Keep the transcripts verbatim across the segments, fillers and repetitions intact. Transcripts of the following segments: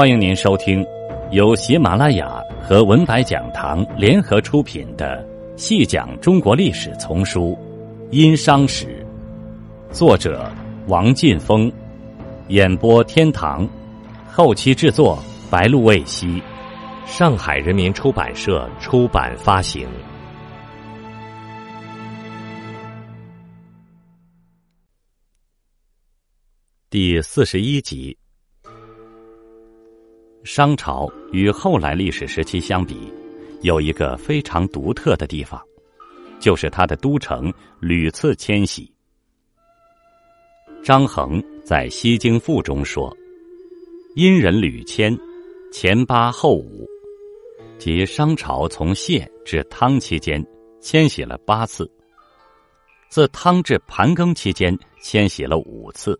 欢迎您收听由喜马拉雅和文白讲堂联合出品的细讲中国历史丛书《殷商史》，作者王晋峰，演播天堂，后期制作白露未晞，上海人民出版社出版发行。第四十一集。商朝与后来历史时期相比，有一个非常独特的地方，就是它的都城屡次迁徙。张衡在《西京赋》中说：“殷人屡迁，前八后五，即商朝从谢至汤期间迁徙了八次，自汤至盘庚期间迁徙了五次。”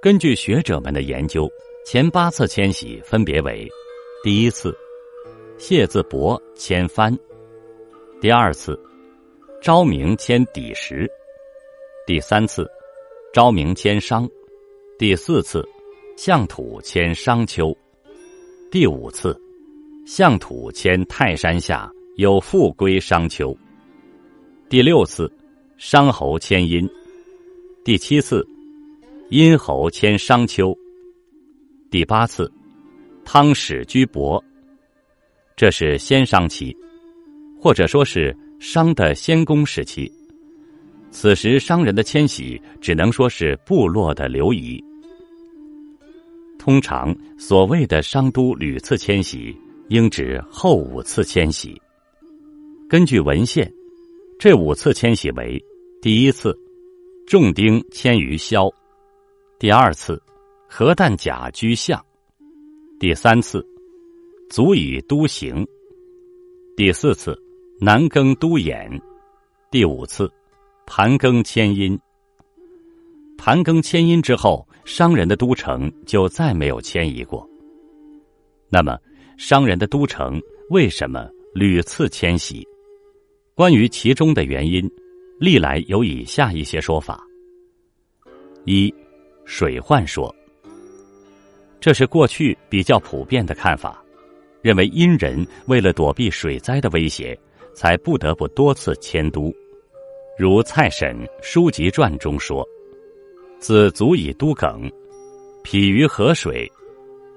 根据学者们的研究，前八次迁徙分别为：第一次，谢自伯迁藩；第二次，昭明迁砥石；第三次，昭明迁商；第四次，相土迁商丘；第五次，相土迁泰山下，有复归商丘；第六次，商侯迁殷；第七次，殷侯迁商丘；第八次，汤始居伯。这是先商期，或者说是商的先公时期。此时商人的迁徙只能说是部落的流移。通常所谓的商都屡次迁徙，应指后五次迁徙。根据文献，这五次迁徙为：第一次，仲丁迁于萧；第二次，何旦甲居相；第三次，卒以都行；第四次，南耕都兖；第五次，盘庚迁殷。盘庚迁殷之后，商人的都城就再没有迁移过。那么，商人的都城为什么屡次迁徙？关于其中的原因，历来有以下一些说法：一、水患说。这是过去比较普遍的看法，认为殷人为了躲避水灾的威胁，才不得不多次迁都。如蔡沈《书籍传》中说：“子卒以都耿，匹于河水，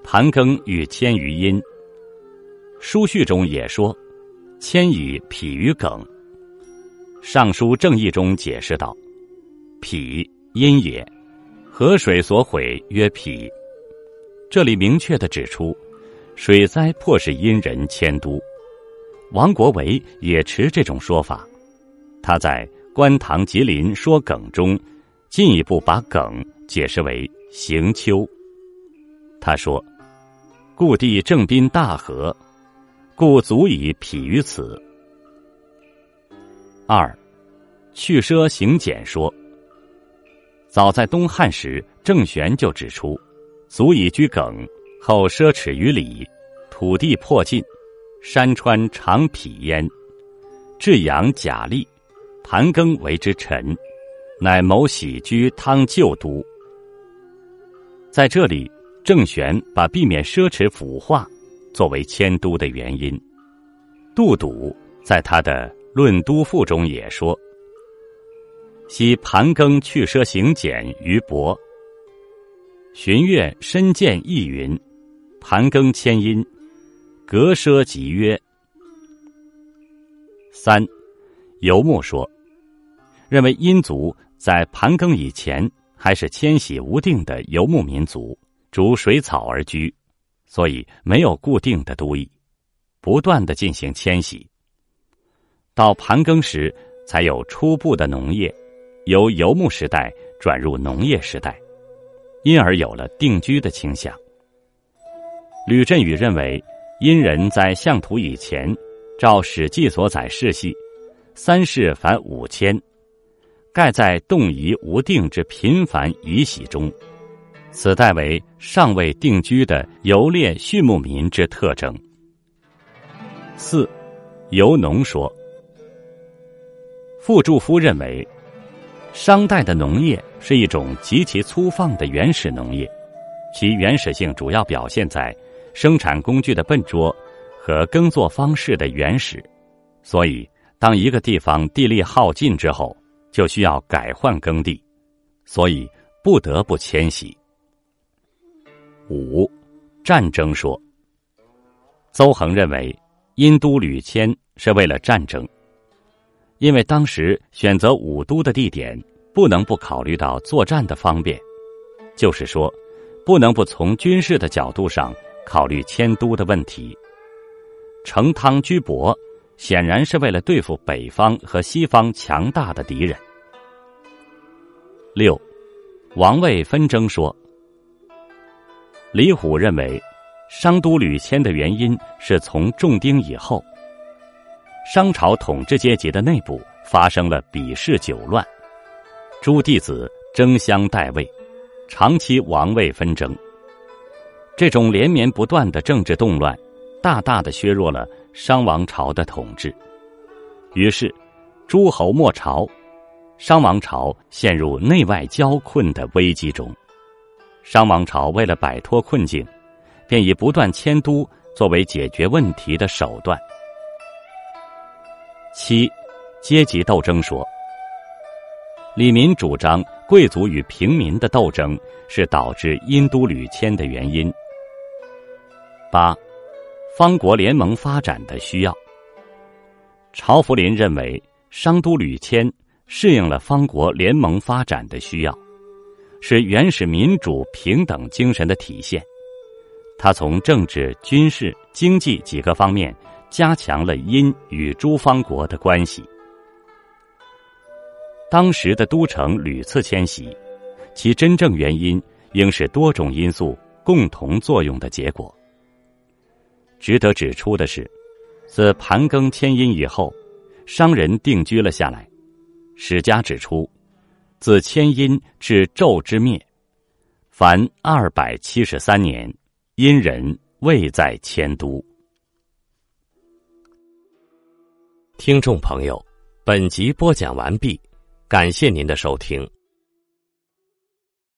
盘庚与迁于殷。”书序中也说：“迁以匹于耿。”《尚书正义》中解释道：“匹，殷也。”河水所毁曰匹。这里明确地指出，水灾迫使殷人迁都。王国维也持这种说法，他在《观塘吉林说耿》中进一步把耿解释为行丘。他说：“故地正滨大河，故足以匹于此。”二、去奢行俭说。早在东汉时，郑玄就指出：“足以居耿，后奢侈于里，土地破尽，山川常匹焉。至阳贾利，盘庚为之臣，乃谋徙居汤旧都。”在这里，郑玄把避免奢侈腐化作为迁都的原因。杜笃在他的《论都赋》中也说：“昔盘庚去奢行俭于伯。”荀悦《身见》亦云：“盘庚迁殷，革奢即约。”三、游牧说，认为殷族在盘庚以前还是迁徙无定的游牧民族，逐水草而居，所以没有固定的都邑，不断地进行迁徙。到盘庚时，才有初步的农业。由游牧时代转入农业时代，因而有了定居的倾向。吕振宇认为，殷人在相土以前，照《史记》所载世系，三世凡五千，盖在动移无定之频繁移徙中，此代为尚未定居的游猎畜牧民之特征。四、游农说。傅祝夫认为，商代的农业是一种极其粗放的原始农业，其原始性主要表现在生产工具的笨拙和耕作方式的原始。所以，当一个地方地力耗尽之后，就需要改换耕地，所以不得不迁徙。五、战争说。邹恒认为，因都屡迁是为了战争，因为当时选择武都的地点，不能不考虑到作战的方便，就是说，不能不从军事的角度上考虑迁都的问题。成汤居伯显然是为了对付北方和西方强大的敌人。六、王位纷争说。李虎认为，商都屡迁的原因是从仲丁以后，商朝统治阶级的内部发生了比氏九乱，诸弟子争相代位，长期王位纷争。这种连绵不断的政治动乱，大大的削弱了商王朝的统治，于是诸侯末朝，商王朝陷入内外交困的危机中。商王朝为了摆脱困境，便以不断迁都作为解决问题的手段。七、阶级斗争说。李民主张贵族与平民的斗争是导致殷都屡迁的原因。八、方国联盟发展的需要。朝福林认为，商都屡迁适应了方国联盟发展的需要，是原始民主平等精神的体现。他从政治、军事、经济几个方面加强了殷与诸方国的关系。当时的都城屡次迁徙，其真正原因应是多种因素共同作用的结果。值得指出的是，自盘庚迁殷以后，商人定居了下来。史家指出，自迁殷至纣之灭，凡二百七十三年，殷人未再迁都。听众朋友，本集播讲完毕，感谢您的收听。